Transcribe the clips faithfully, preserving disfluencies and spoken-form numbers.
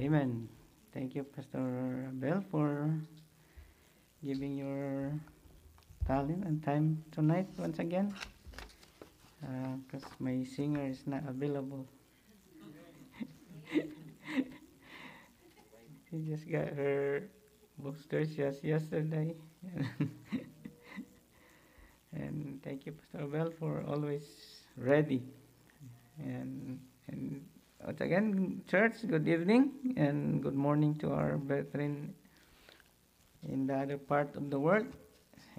Amen. Thank you, Pastor Bell, for giving your talent and time tonight once again. Because uh, my singer is not available. She just got her booster just yesterday. And thank you, Pastor Bell, for always ready. And, and once again, church, good evening and good morning to our brethren in the other part of the world,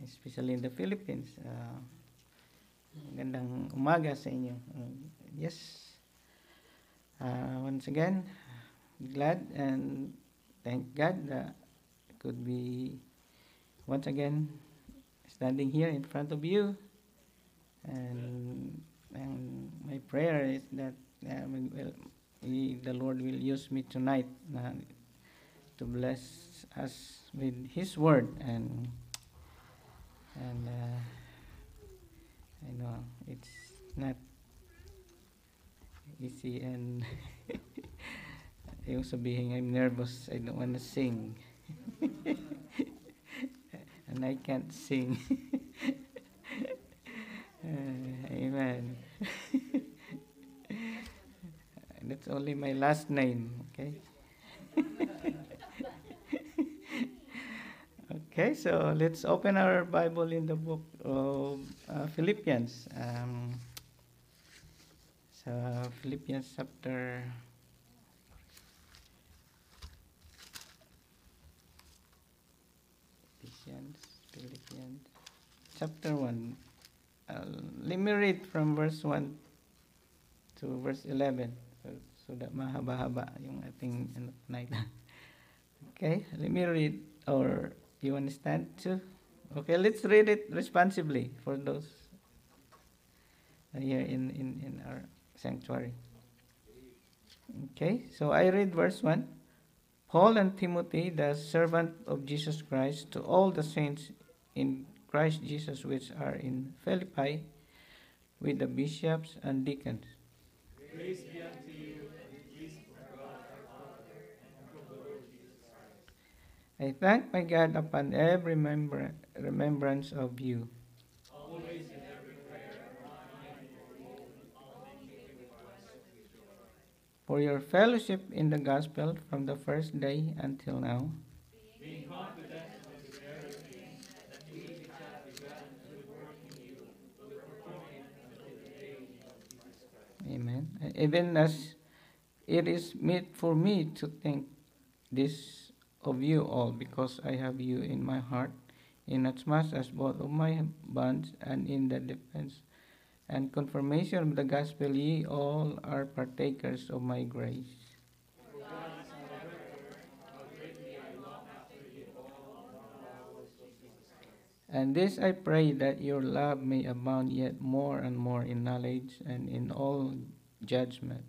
especially in the Philippines. Uh, Magandang umaga sa inyo. Yes. Uh, once again, glad and thank God that I could be once again standing here in front of you. And, and my prayer is that uh, well, he, the Lord will use me tonight uh, to bless us with His Word. And, and uh, I know it's not easy and yung sabihin, I'm nervous, I don't want to sing. And I can't sing. uh, amen. That's only my last name, okay? Okay, so let's open our Bible in the book of uh, Philippians. Um, so uh, Philippians chapter Ephesians, Philippians chapter one. Uh, let me read from verse one to verse eleven. So that mahaba-haba yung ating night. Okay, let me read or. You understand too? Okay, let's read it responsibly for those here in, in, in our sanctuary. Okay, so I read verse one. Paul and Timothy, the servant of Jesus Christ, to all the saints in Christ Jesus which are in Philippi, with the bishops and deacons. Grace be unto you. I thank my God upon every remembra- remembrance of you. Always in every prayer, and all for your fellowship in the gospel from the first day until now. Being confident of this very thing, that we which have begun to work in you, will perform it until the day of Jesus Christ. Amen. Even as it is meet for me to think this of you all, because I have you in my heart, inasmuch as both of my bonds and in the defense and confirmation of the gospel ye all are partakers of my grace. For God is my record, how greatly I long after you all in the Lord Jesus Christ. And this I pray, that your love may abound yet more and more in knowledge and in all judgment.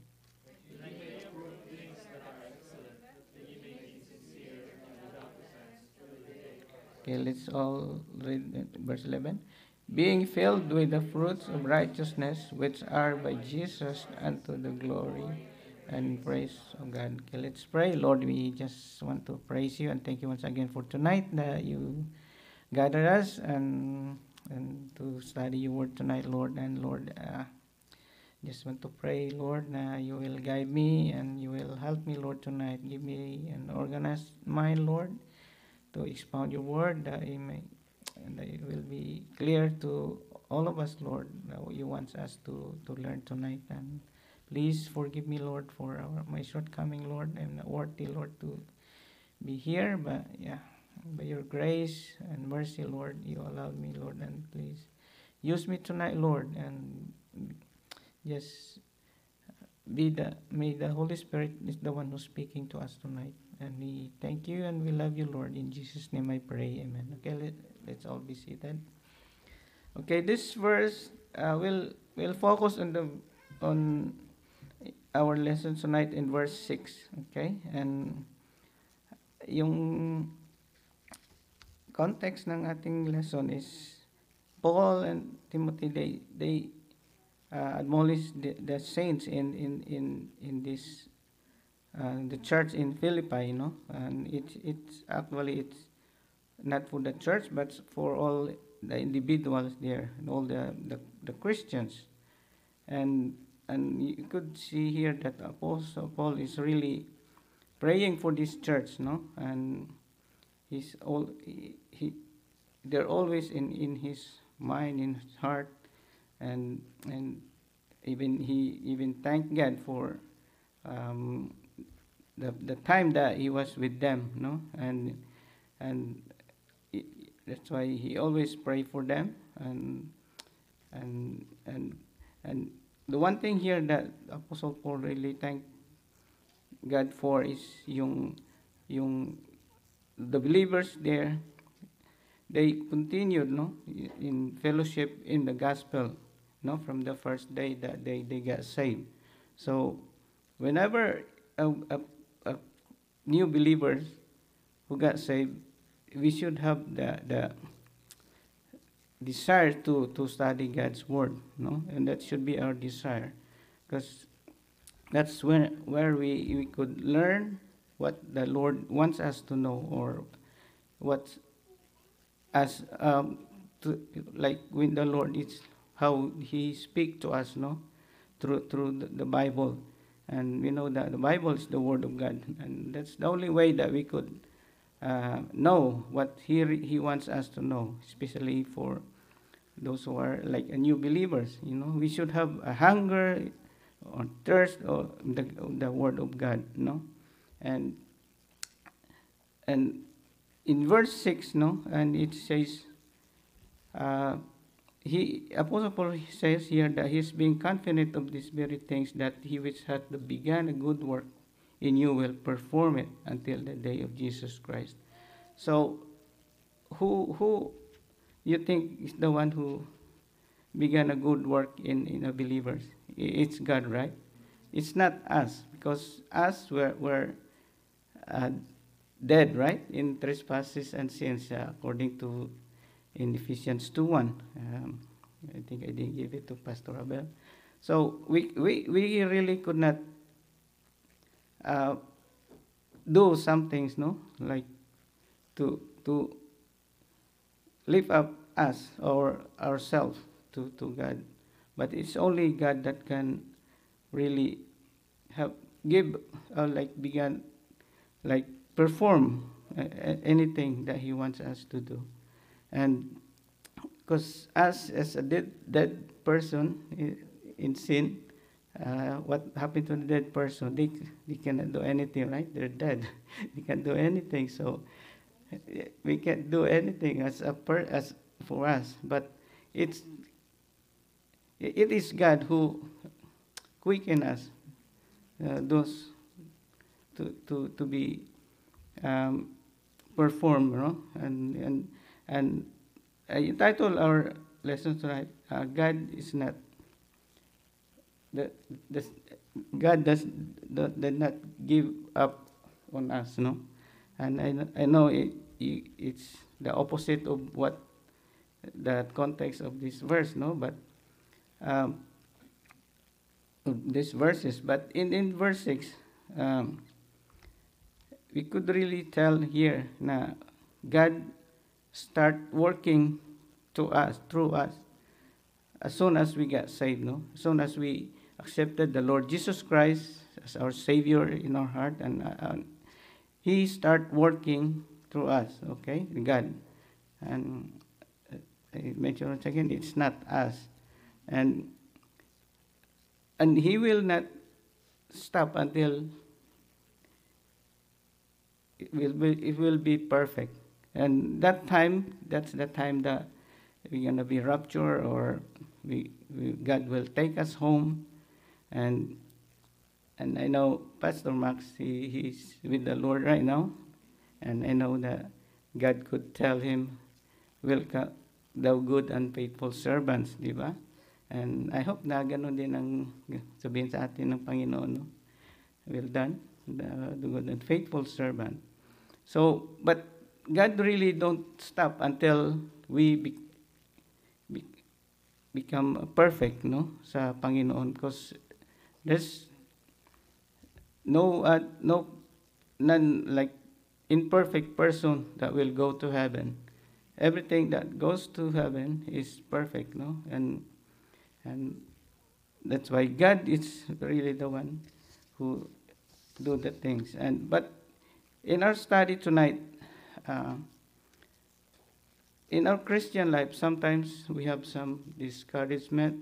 Okay, let's all read verse eleven. Being filled with the fruits of righteousness, which are by Jesus unto the glory and praise of God. Okay, let's pray. Lord, we just want to praise you and thank you once again for tonight that you gathered us and, and to study your word tonight, Lord. And Lord, uh, just want to pray, Lord, that uh, you will guide me and you will help me, Lord, tonight. Give me an organized mind, Lord, to expound your word, that it, may, and that it will be clear to all of us, Lord, that you want us to, to learn tonight. And please forgive me, Lord, for our, my shortcoming, Lord. I'm not worthy, Lord, to be here, but yeah, by your grace and mercy, Lord, you allowed me, Lord, and please use me tonight, Lord, and just be the, may the Holy Spirit is the one who's speaking to us tonight. And we thank you and we love you, Lord. In Jesus' name I pray. Amen. Okay, let, let's all be seated. Okay, this verse uh, will will focus on the on our lesson tonight in verse six. Okay, and yung context ng ating lesson is Paul and Timothy. They they uh, admonish the, the saints in in in in this uh, the church in Philippi, you know, and it it's actually it's not for the church, but for all the individuals there and all the the, the Christians, and and you could see here that Apostle Paul is really praying for this church, no, and he's all he, he they're always in in his mind, in his heart, and and even he even thanked God for um, the the time that he was with them, no, and and it, that's why he always prayed for them, and and and and the one thing here that Apostle Paul really thanked God for is yung yung the believers there. They continued, no, in fellowship in the gospel, no, from the first day that they, they got saved. So whenever a, a, a new believers who got saved, we should have the the desire to, to study God's word, no, and that should be our desire, because that's where where we, we could learn what the Lord wants us to know, or what as um to, like with the Lord, it's how he speaks to us, no, through through the, the Bible, and we know that the Bible is the word of God, and that's the only way that we could uh, know what he he wants us to know, especially for those who are like a new believers. You know, we should have a hunger or thirst or the the word of God, no, and and. In verse six, no, and it says, uh, he Apostle Paul says here that he's being confident of these very things, that he which hath begun a good work in you will perform it until the day of Jesus Christ. So, who who you think is the one who began a good work in in a believers? It's God, right? It's not us, because us were were. Uh, Dead, right, in trespasses and sins, uh, according to in Ephesians two one. Um, I think I didn't give it to Pastor Abel. So we we, we really could not uh, do some things, no, like to to lift up us or ourselves to, to God. But it's only God that can really help give, uh, like began, like. perform uh, anything that he wants us to do, and because us as a dead, dead person in sin, uh, what happened to the dead person? They they cannot do anything, right? They're dead. They can't do anything. So we can't do anything as a per, as for us. But it's it is God who quickens us, uh, those to to to be. Um, perform, you know, and and and I title our lesson tonight. Uh, God is not the the God does does not give up on us, you know, and I I know it, it it's the opposite of what the context of this verse, no, but um, these verses, but in in verse six. Um, We could really tell here na God start working to us, through us, as soon as we got saved, no? As soon as we accepted the Lord Jesus Christ as our Savior in our heart, and uh, He start working through us, okay? God. And uh, I mentioned once again, it's not us. And, and He will not stop until It will be, it will be perfect, and that time, that's the time that we're gonna be raptured, or we, we God will take us home, and and I know Pastor Max, he, he's with the Lord right now, and I know that God could tell him, "Welcome, thou good and faithful servants," di ba? And I hope na gano'n din ang sabihin sa atin ng Panginoon, no? Well done, the, the good and faithful servant. So, but God really don't stop until we be, be, become perfect, no, sa Panginoon, because there's no, uh, no, none like imperfect person that will go to heaven. Everything that goes to heaven is perfect, no? And and that's why God is really the one who do the things. And but in our study tonight, uh, in our Christian life, sometimes we have some discouragement.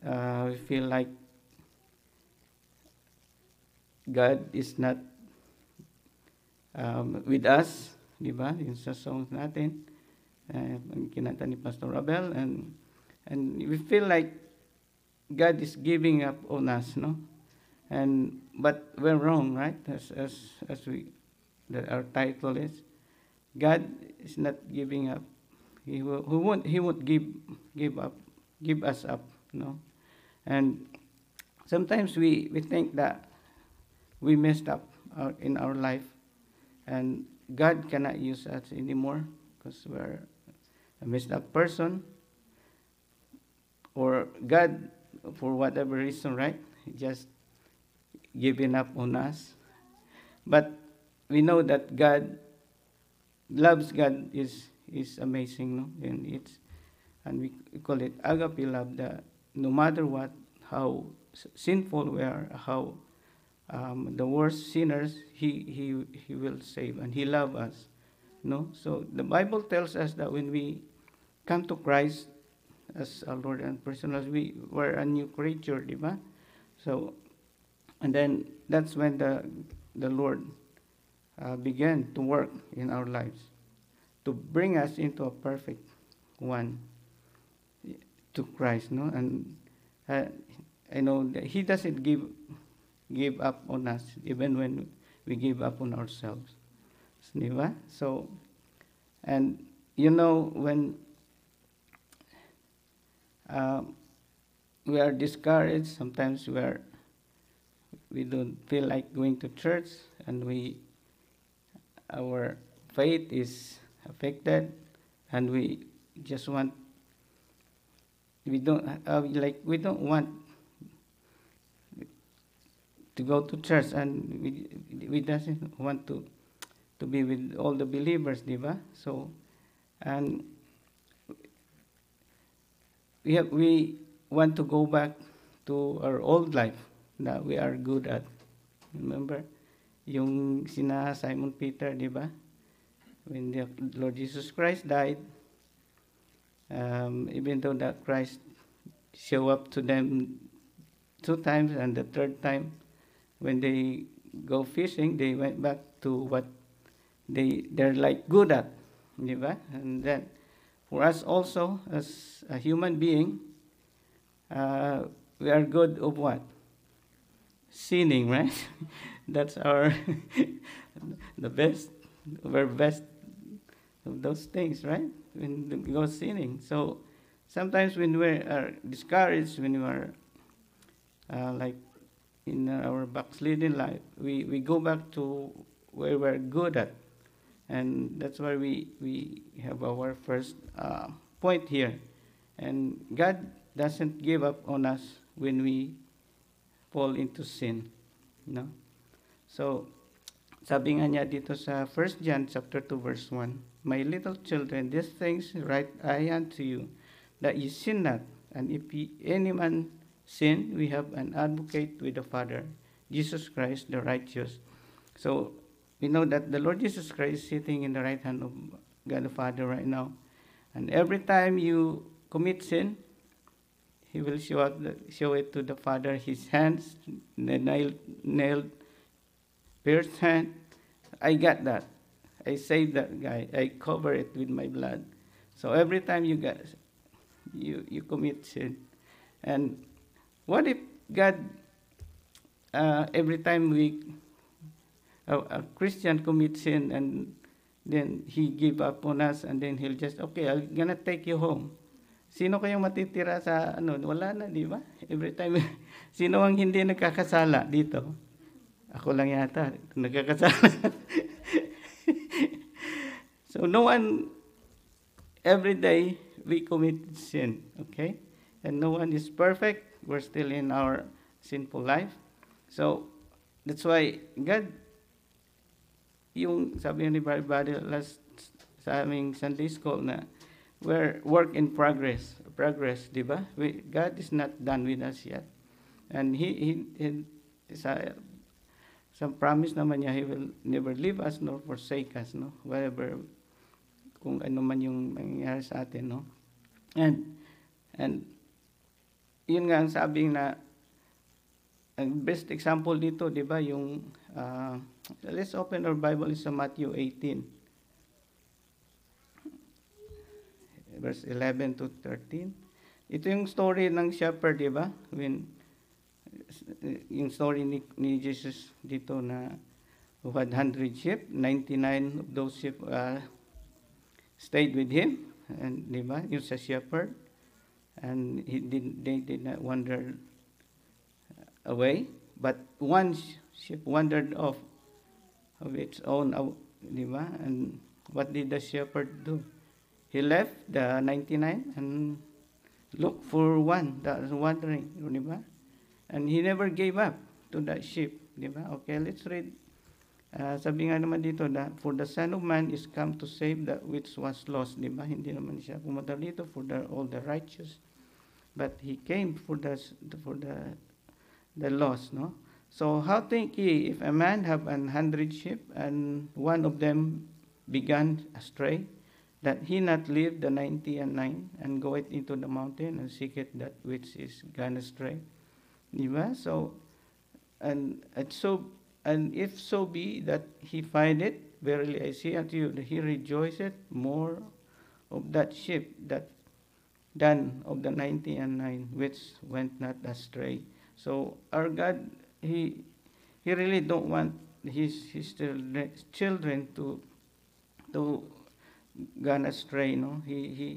Uh, we feel like God is not um, with us, diba? Yung sa songs natin, uh, kinanta ni Pastor Abel, and and we feel like God is giving up on us, no? And but we're wrong, right? As as as we, that our title is, God is not giving up. He will, who won't, he won't give give up, give us up, no? And sometimes we we think that we messed up our, in our life, and God cannot use us anymore because we're a messed up person. Or God, for whatever reason, right, just giving up on us. But we know that God loves. God is is amazing, no? And it's, and we call it agape love. That no matter what, how sinful we are, how Um, the worst sinners, he, he he will save, and he loves us, no? So the Bible tells us that when we come to Christ as our Lord and personal, we were a new creature, diba? So, and then that's when the the Lord uh, began to work in our lives to bring us into a perfect one to Christ, no? And uh, I know that he doesn't give. give up on us, even when we give up on ourselves. So, and you know, when uh, we are discouraged, sometimes we are, we don't feel like going to church, and we, our faith is affected, and we just want, we don't, uh, like, we don't want to go to church, and we, we doesn't want to to be with all the believers, diba? So, and we have, we want to go back to our old life that we are good at. Remember, yung sina Simon Peter, diba? When the Lord Jesus Christ died, um, even though that Christ show up to them two times, and the third time, when they go fishing, they went back to what they, they're like good at, diba? And then for us also, as a human being, uh, we are good of what? Sinning, right? That's our, the best, we're best of those things, right? When we go sinning. So sometimes when we are discouraged, when we are uh, like, in our backsliding life, we, we go back to where we're good at. And that's why we, we have our first uh, point here. And God doesn't give up on us when we fall into sin, no? So, sabi nga niya dito sa First John chapter two verse one, my little children, these things write I unto you, that ye sin not. And if ye, any man sin, we have an advocate with the Father, Jesus Christ, the righteous. So we know that the Lord Jesus Christ is sitting in the right hand of God the Father right now. And every time you commit sin, he will show, up the, show it to the Father, his hands, the nailed, nailed, pierced hand. I got that. I saved that guy. I cover it with my blood. So every time you, got, you, you commit sin. And what if God, uh, every time we, a, a Christian commits sin, and then he give up on us, and then he'll just, okay, I'm gonna take you home. Sino kayang matitira sa, ano, wala na, di ba? Every time, sino ang hindi nagkakasala dito? Ako lang yata, nagkakasala. So no one, every day, we commit sin, okay? And no one is perfect. We're still in our sinful life. So That's why God, yung sabi ni Barry last sa aming Sunday school na, we're work in progress, progress, di ba? We, God is not done with us yet. And He, he, he sa, sa promise naman niya, He will never leave us nor forsake us, no? Whatever, kung ano man yung nangyayari sa atin, no? And, and, yun nga ang sabing na, ang best example dito, di ba, yung, uh, let's open our Bible is sa Matthew eighteen. verse eleven to thirteen. Ito yung story ng shepherd, di ba? When, yung story ni, ni Jesus dito na who had one hundred sheep, ninety-nine of those sheep uh, stayed with him, and di ba? Yung sa shepherd, and he did, they did not wander away, but one sheep wandered off of its own, di ba? And what did the shepherd do? He left the ninety-nine and looked for one that was wandering, di ba? And he never gave up to that sheep, di ba? Okay, let's read. Uh, sabi nga naman dito, na, for the Son of Man is come to save that which was lost, di ba? Hindi naman siya pumunta dito for the, all the righteous, but he came for the for the the lost, no? So how think ye, if a man have an hundred sheep and one of them be gone astray, that he not leave the ninety and nine and go it into the mountain and seek it that which is gone astray, diba? So, and, and so, and if so be that he find it, verily I say unto you, that he rejoiceth more of that sheep that than of the ninety and nine which went not astray. So our God, he he really don't want his his children to to gone astray, no? He, he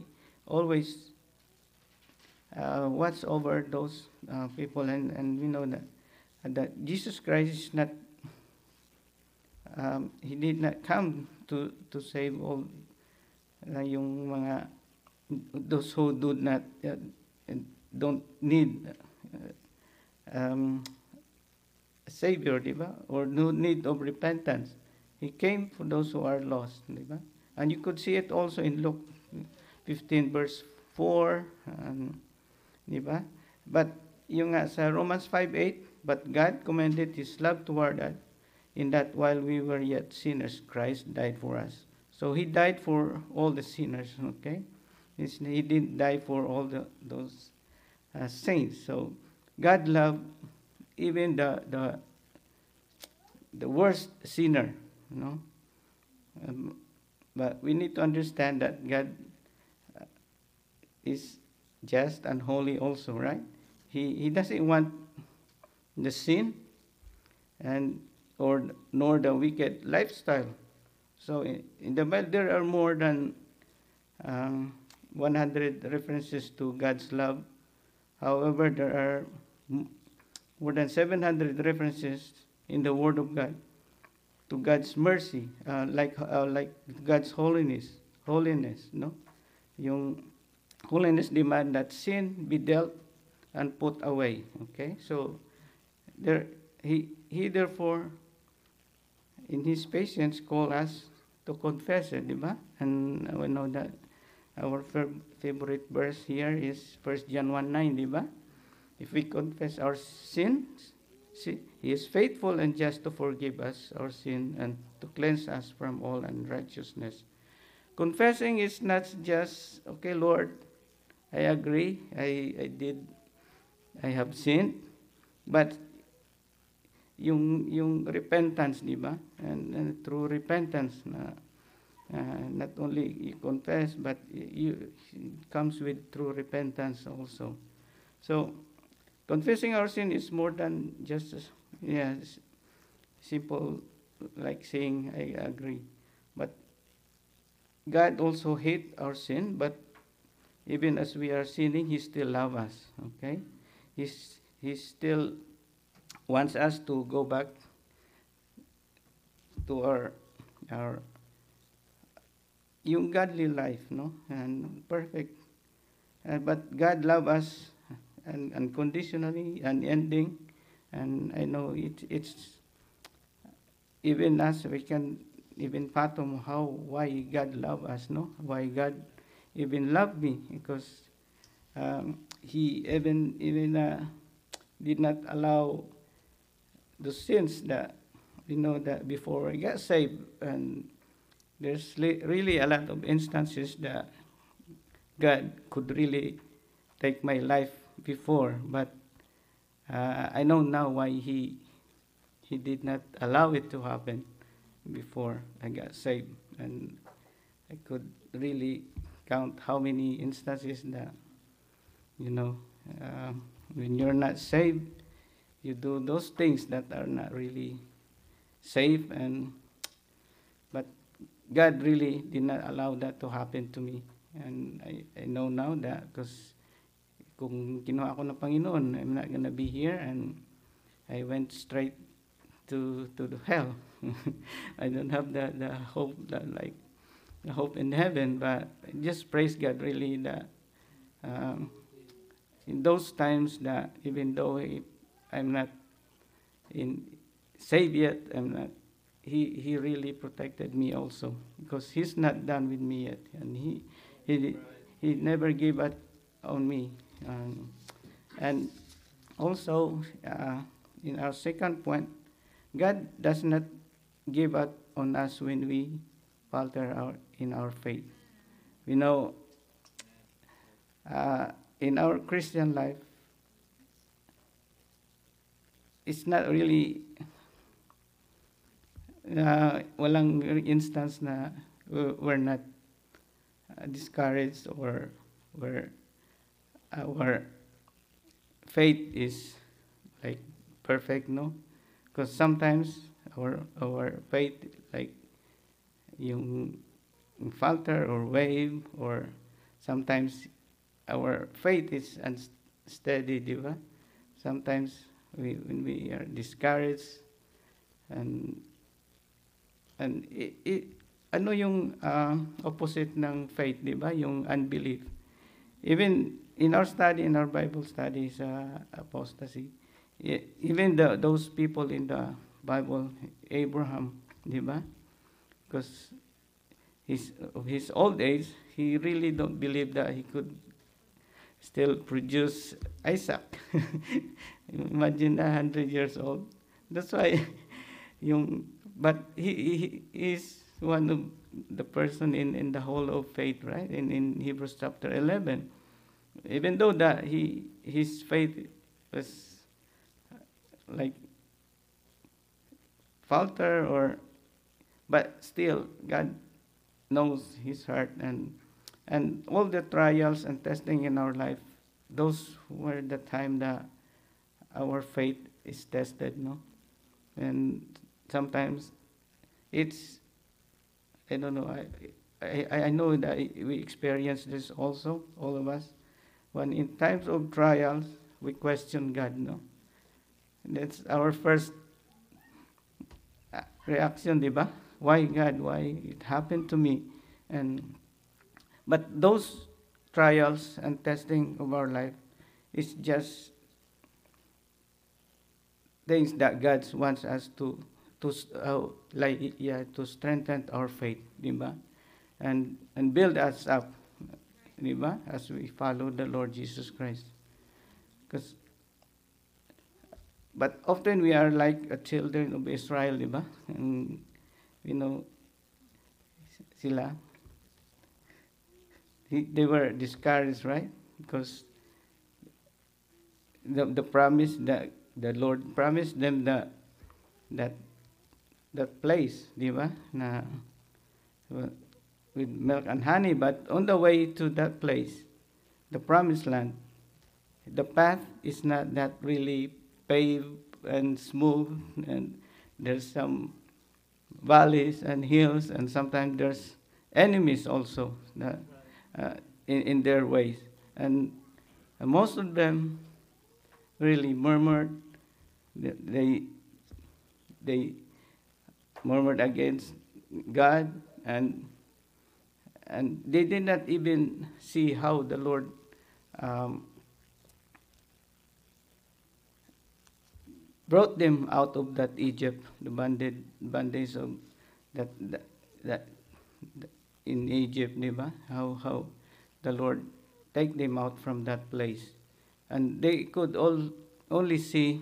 always uh, watch over those uh, people, and, and we know that, that Jesus Christ is not, um, He did not come to, to save all uh, yung mga, those who do not, uh, don't need uh, um, a Savior, diba? Or no need of repentance. He came for those who are lost, diba? And you could see it also in Luke fifteen verse four, um, di ba? But yung nga sa Romans five eight, but God commended His love toward us, in that while we were yet sinners, Christ died for us. So He died for all the sinners, okay? He didn't die for all the those uh, saints. So God loved even the the the worst sinner, you know. Um, But we need to understand that God is just and holy also, right? He He doesn't want the sin and or nor the wicked lifestyle. So in, in the Bible there are more than um, one hundred references to God's love. However, there are more than seven hundred references in the Word of God to God's mercy, uh, like uh, like God's holiness, holiness, no? Yung holiness demand that sin be dealt and put away. Okay, so there he he therefore, in His patience, call us to confess it, di ba? And we know that our favorite verse here is First John one nine, di ba? If we confess our sins, see, He is faithful and just to forgive us our sin and to cleanse us from all unrighteousness. Confessing is not just, okay, Lord, I agree, I, I did, I have sinned, but yung, yung repentance, di ba? And, and through repentance, na, uh, not only you confess, but you, it comes with true repentance also. So, confessing our sin is more than just, yeah, simple like saying I agree. But God also hates our sin, but even as we are sinning, He still loves us. Okay, He's, He still wants us to go back to our our yung godly life, no, and perfect. Uh, but God loves us. And unconditionally, unending, and I know it, it's even us, we can even fathom how, why God loved us, no? Why God even loved me, because um, he even, even uh, did not allow the sins that, you know, that before I got saved. And there's really a lot of instances that God could really take my life before, but uh, I know now why he, he did not allow it to happen before I got saved. And I could really count how many instances that, you know, uh, when you're not saved, you do those things that are not really safe. And but God really did not allow that to happen to me. And I, I know now that, because kung kinuha ako ng Panginoon, I'm not gonna be here, and I went straight to to the hell. I don't have the the hope that like the hope in heaven, but I just praise God really that um, in those times that even though I, I'm not in saved yet, I'm not. He he really protected me also, because he's not done with me yet, and he he he never gave up on me. Um, and also uh, in our second point, God does not give up on us when we falter our in our faith. We know uh, in our Christian life, it's not really. Uh, walang instance na we're not uh, discouraged or where our faith is like perfect, no? Because sometimes our our faith like yung falter or wave, or sometimes our faith is unsteady, di ba? Sometimes we, when we are discouraged and And it, it, ano yung uh, opposite ng faith, di ba? Yung unbelief. Even in our study, in our Bible studies, uh, apostasy, it, even the, those people in the Bible, Abraham, di ba? Because his, of his old age, he really don't believe that he could still produce Isaac. Imagine a hundred years old. That's why yung... But he, he is one of the person in, in the whole of faith, right? In, in Hebrews chapter eleven. Even though that he his faith was like falter or, but still God knows his heart, and and all the trials and testing in our life, those were the time that our faith is tested, no? And sometimes it's, I don't know, I, I, I know that we experience this also, all of us. When in times of trials, we question God, no? That's our first reaction, di ba? Why God, why it happened to me? And but those trials and testing of our life is just things that God wants us to To, uh, like, yeah, to strengthen our faith, diba? And and build us up, diba? As we follow the Lord Jesus Christ. Because, but often we are like a children of Israel, diba? And you know, sila, they were discouraged, right? Because the the promise that the Lord promised them that that. that place, di ba, na with milk and honey, but on the way to that place, the promised land, the path is not that really paved and smooth, and there's some valleys and hills, and sometimes there's enemies also that, uh, in, in their ways. And uh, most of them really murmured, they, they, murmured against God, and and they did not even see how the Lord um, brought them out of that Egypt, the bondage bondage of that that, that in Egypt, diba? How how the Lord take them out from that place, and they could all only see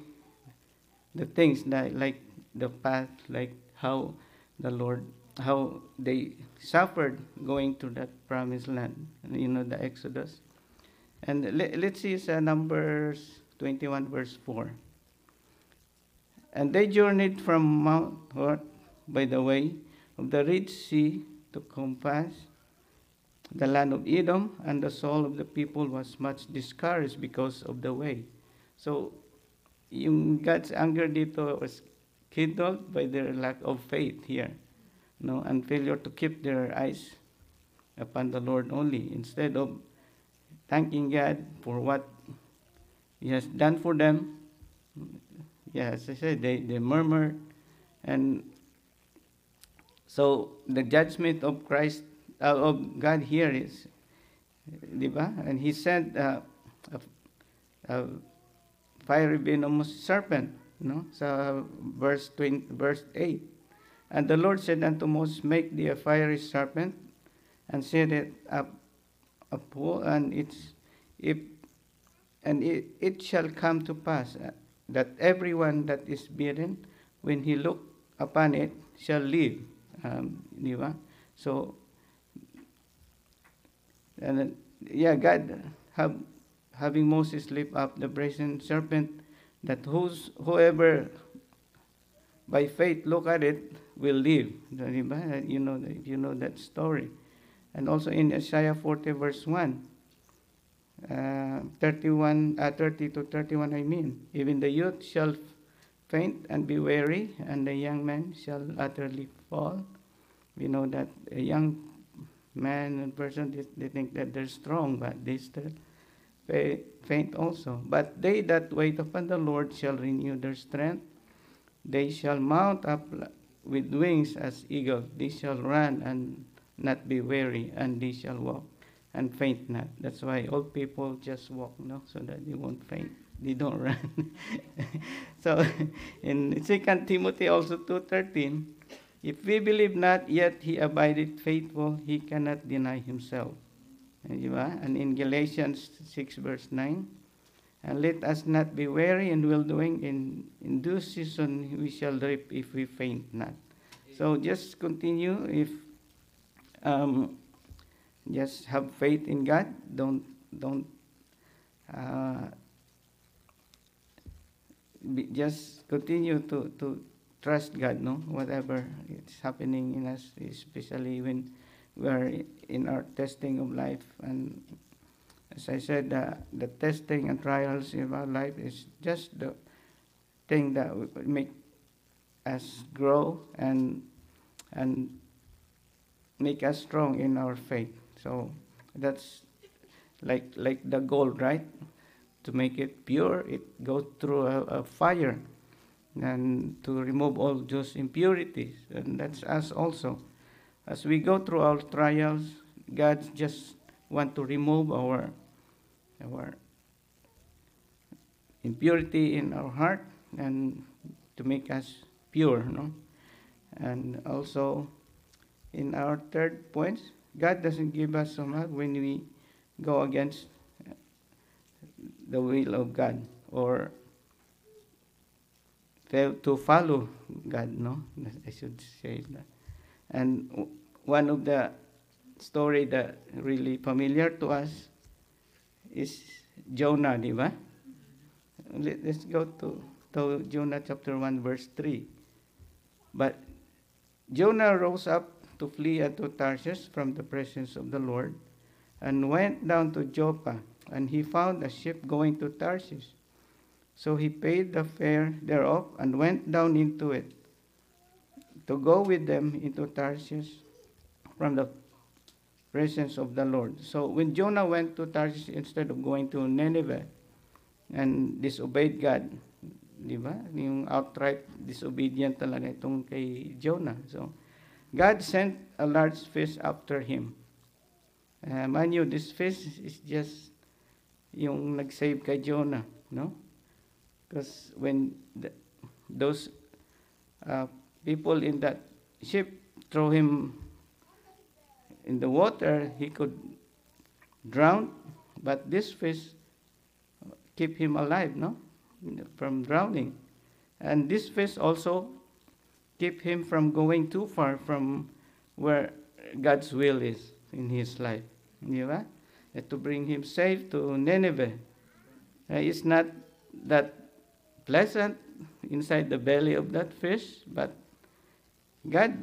the things that like the path, like how the Lord, how they suffered going to that promised land, you know, the Exodus. And let, let's see uh, Numbers twenty-one verse four. And they journeyed from Mount Hor by the way of the Red Sea to compass the land of Edom, and the soul of the people was much discouraged because of the way. So yung God's anger dito was kindled by their lack of faith here, no, and failure to keep their eyes upon the Lord only, instead of thanking God for what He has done for them. Yeah, as I said, they, they murmured. And so the judgment of Christ, uh, of God here is, diba? And He sent uh, a, a fiery venomous serpent, no? So verse twenty, verse eight. And the Lord said unto Moses, make thee a fiery serpent, and set it up a pole, and it's if and it, it shall come to pass uh, that everyone that is bitten, when he look upon it, shall live. Um, diba? So, and then, yeah, God have, having Moses lift up the brazen serpent, that whose whoever by faith look at it will live. Diba? You know, you know that story. And also in Isaiah forty verse one, Uh, thirty-one, uh, thirty to thirty-one, I mean, even the youth shall faint and be weary, and the young man shall utterly fall. We know that a young man and person, they, they think that they're strong, but they still faint also. But they that wait upon the Lord shall renew their strength. They shall mount up with wings as eagles. They shall run and not be weary, and they shall walk and faint not. That's why old people just walk, no, so that they won't faint. They don't run. So in Second Timothy also two thirteen, if we believe not, yet he abideth faithful, he cannot deny himself. And in Galatians six verse nine, and let us not be weary in well doing, in, in due season we shall reap if we faint not. So just continue, if um, just have faith in God. Don't don't uh, be, just continue to to trust God. No, whatever it's happening in us, especially when we are in our testing of life. And as I said, uh, the testing and trials in our life is just the thing that will make us grow and and make us strong in our faith. So that's like like the gold, right? To make it pure, it goes through a, a fire, and to remove all those impurities. And that's us also. As we go through our trials, God just wants to remove our our impurity in our heart, and to make us pure, no? And also in our third point, God doesn't give us so much when we go against the will of God or fail to follow God, no? I should say that. And one of the story that really familiar to us is Jonah, diba? Let's go to, to Jonah chapter one verse three. But Jonah rose up to flee unto Tarsus from the presence of the Lord, and went down to Joppa, and he found a ship going to Tarsus. So he paid the fare thereof, and went down into it, to go with them into Tarsus from the presence of the Lord. So when Jonah went to Tarsus, instead of going to Nineveh, and disobeyed God, diba? Yung outright disobedient talaga itong kay Jonah. So God sent a large fish after him. Uh, man you, this fish is just yung nag-save kay Jonah, no? Because when the, those uh, people in that ship throw him in the water, he could drown, but this fish keep him alive, no, from drowning. And this fish also keep him from going too far from where God's will is in his life, right? To bring him safe to Nineveh. Uh, it's not that pleasant inside the belly of that fish, but God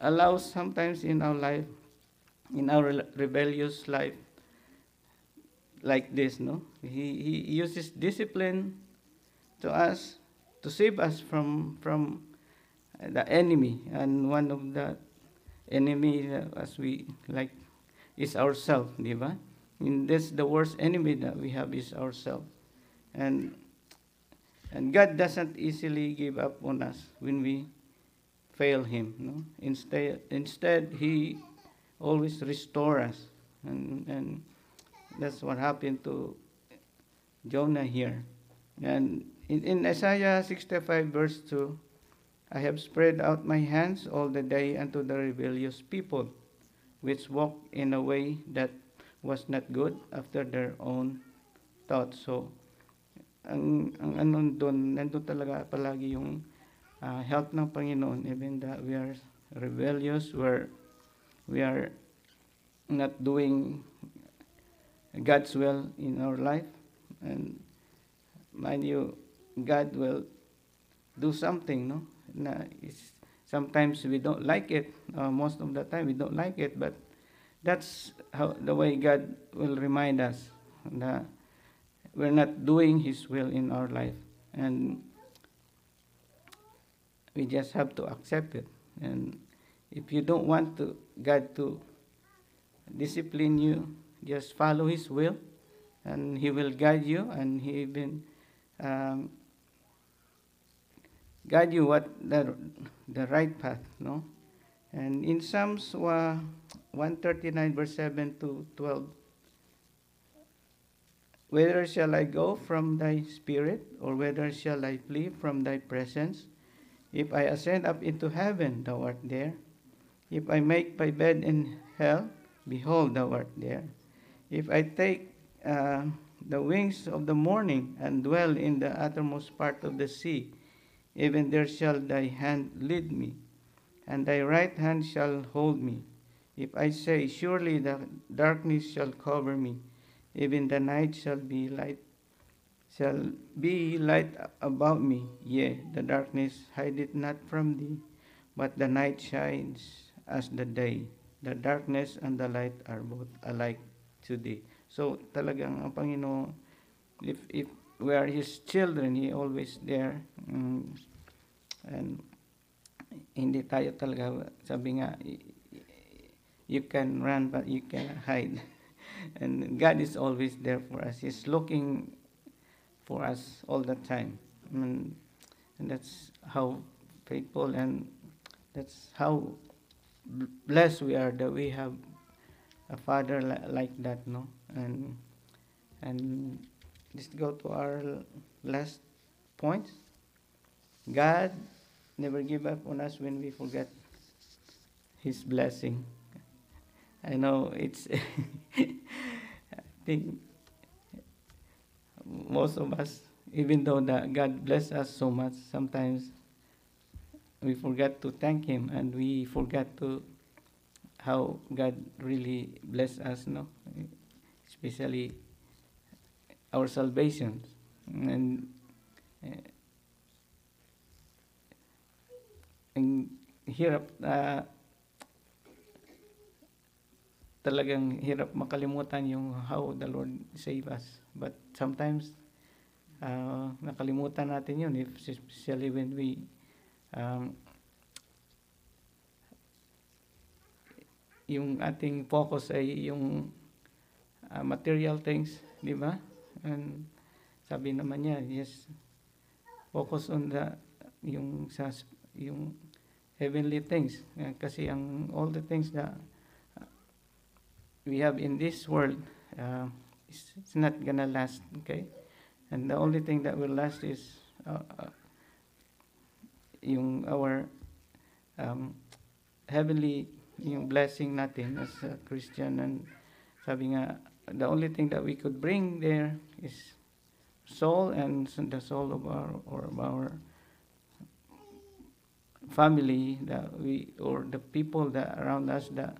allows sometimes in our life, in our rebellious life, like this, no? He, he uses discipline to us, to save us from from the enemy. And one of the enemy, uh, as we like, is ourselves, diba? And this, the worst enemy that we have is ourselves. And and God doesn't easily give up on us when we fail him, no? Instead, instead he always restore us. And, and that's what happened to Jonah here. And in, in Isaiah sixty-five, verse two, I have spread out my hands all the day unto the rebellious people, which walk in a way that was not good after their own thoughts. So, ang, ang anon doon, nandun talaga palagi yung uh, help ng Panginoon, even that we are rebellious, where we are not doing God's will in our life. And mind you, God will do something, no? Nah, it's, sometimes we don't like it. Uh, most of the time we don't like it, but that's how the way God will remind us that we're not doing his will in our life. And we just have to accept it. And if you don't want to God to discipline you, just follow his will, and he will guide you, and he even um, guide you what the the right path, no? And in Psalms one thirty-nine, verse seven to twelve, whither shall I go from thy spirit, or whither shall I flee from thy presence? If I ascend up into heaven, thou art there. If I make my bed in hell, behold, thou art there. If I take uh, the wings of the morning and dwell in the uttermost part of the sea, even there shall thy hand lead me, and thy right hand shall hold me. If I say, surely the darkness shall cover me, even the night shall be light, shall be light about me. Yea, the darkness hideth not from thee, but the night shines as the day. The darkness and the light are both alike to thee. So talagang ang Panginoon, if if we are his children, he always there. Mm. And hindi tayo talaga, sabi nga, you can run but you cannot hide. And God is always there for us. He's looking for us all the time. And, and that's how faithful and that's how blessed we are that we have a father li like that, no? And and just go to our last point. God never give up on us when we forget his blessing. I know it's I think most of us, even though that God bless us so much, sometimes we forget to thank him, and we forget to how God really bless us, no? Especially our salvation. And, uh, and hirap, uh, talagang hirap makalimutan yung how the Lord save us. But sometimes, uh, nakalimutan natin yun, if, especially when we Um, yung ating focus ay yung uh, material things, di ba? And sabi naman niya, yes, focus on the yung sa yung heavenly things, uh, kasi ang all the things that uh, we have in this world uh, it's, it's not gonna last, okay? And the only thing that will last is uh, uh, yung our um, heavenly yung blessing natin as a Christian. And sabi nga, the only thing that we could bring there is soul, and the soul of our or of our family that we, or the people that around us, that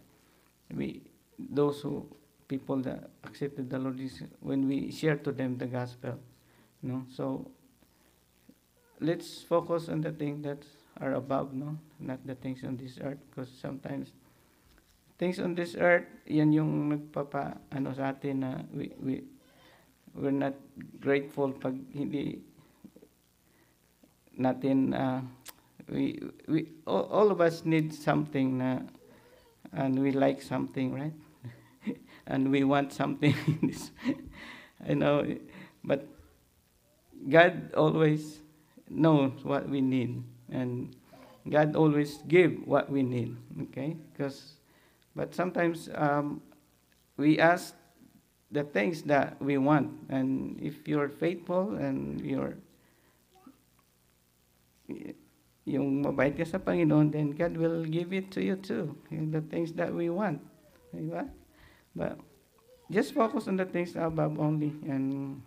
we, those who people that accepted the Lord, is when we share to them the gospel. No, so let's focus on the things that are above, no, not the things on this earth, because sometimes things on this earth, yan yung nagpapa ano sa atin na we we we're not grateful pag hindi natin uh, we we all, all of us need something na, and we like something, right? And we want something in this, I know, but God always knows what we need, and God always give what we need. Okay, because. But sometimes um, we ask the things that we want, and if you're faithful and you're yung mabait ka sa Panginoon, then God will give it to you too, the things that we want. Diba? But just focus on the things above only, and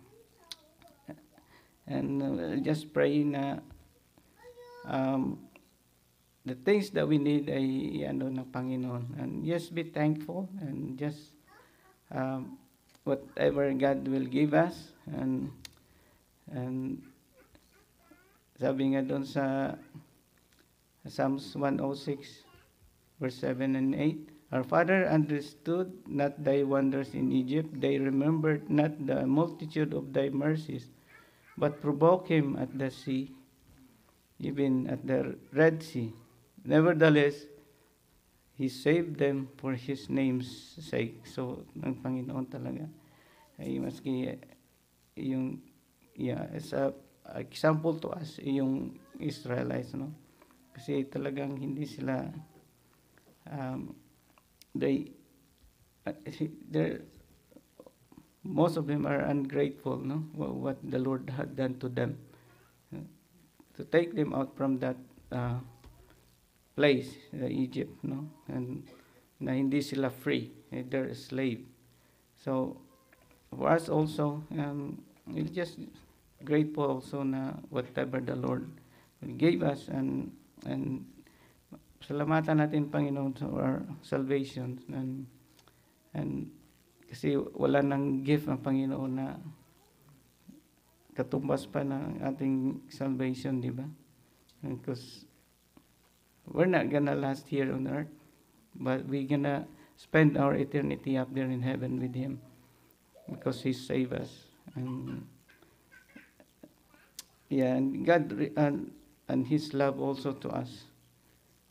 and uh, just pray na um, the things that we need ay ano ng Panginoon. And just be thankful, and just um, whatever God will give us. And and sabi nga doon sa Psalms one oh six, verse seven and eight, our Father understood not thy wonders in Egypt. They remembered not the multitude of thy mercies, but provoked him at the sea, even at the Red Sea. Nevertheless, He saved them for His name's sake. So, ng Panginoon talaga. Ay, maski yung, yeah, as a example to us, yung Israelites, no? Kasi talagang hindi sila, um, they, they're, most of them are ungrateful, no? What the Lord had done to them. To take them out from that uh, place, uh, Egypt, no, and na hindi sila free, they're a slave. So for us also, um, we're just grateful also na whatever the Lord gave us, and and salamatan natin Panginoon for our salvation, and and kasi wala nang gift ang Panginoon na katumbas pa ng ating salvation, di ba? Because we're not gonna last here on earth, but we're gonna spend our eternity up there in heaven with Him, because He saved us. And yeah, and God re- and, and His love also to us.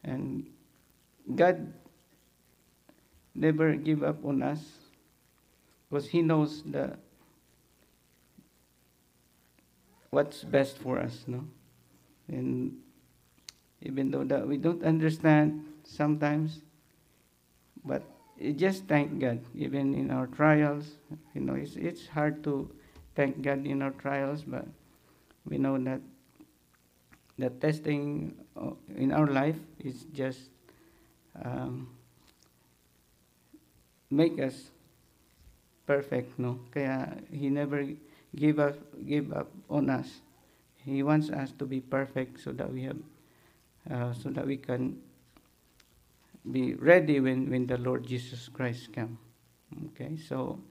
And God never give up on us, because He knows the what's best for us, no? And even though that we don't understand sometimes, but just thank God even in our trials. You know, it's it's hard to thank God in our trials, but we know that the testing in our life is just um, make us perfect, no? Kaya He never give up give up on us. He wants us to be perfect, so that we have Uh, so that we can be ready when, when the Lord Jesus Christ comes. Okay, so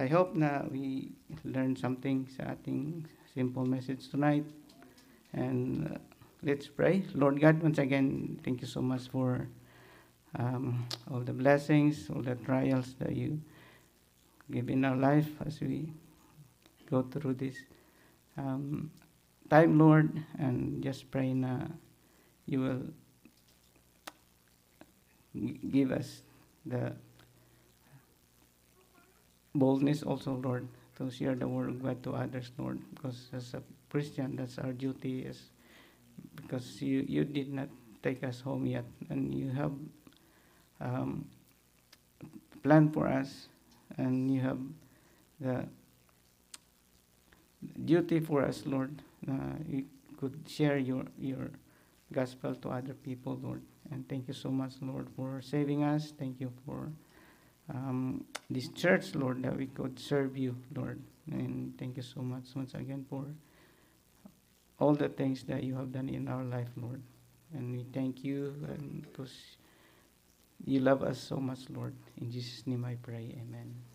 I hope na we learn something sa ating simple message tonight. And uh, let's pray. Lord God, once again, thank you so much for um, all the blessings, all the trials that you give in our life as we go through this um, time, Lord. And just pray na you will give us the boldness also, Lord, to share the word of God to others, Lord, because as a Christian, that's our duty, is because you, you did not take us home yet, and you have um, planned for us, and you have the duty for us, Lord. Uh, you could share your your gospel to other people, Lord. And thank you so much, Lord, for saving us. Thank you for um, this church, Lord, that we could serve you, Lord. And thank you so much once again for all the things that you have done in our life, Lord. And we thank you because you love us so much, Lord. In Jesus' name I pray. Amen.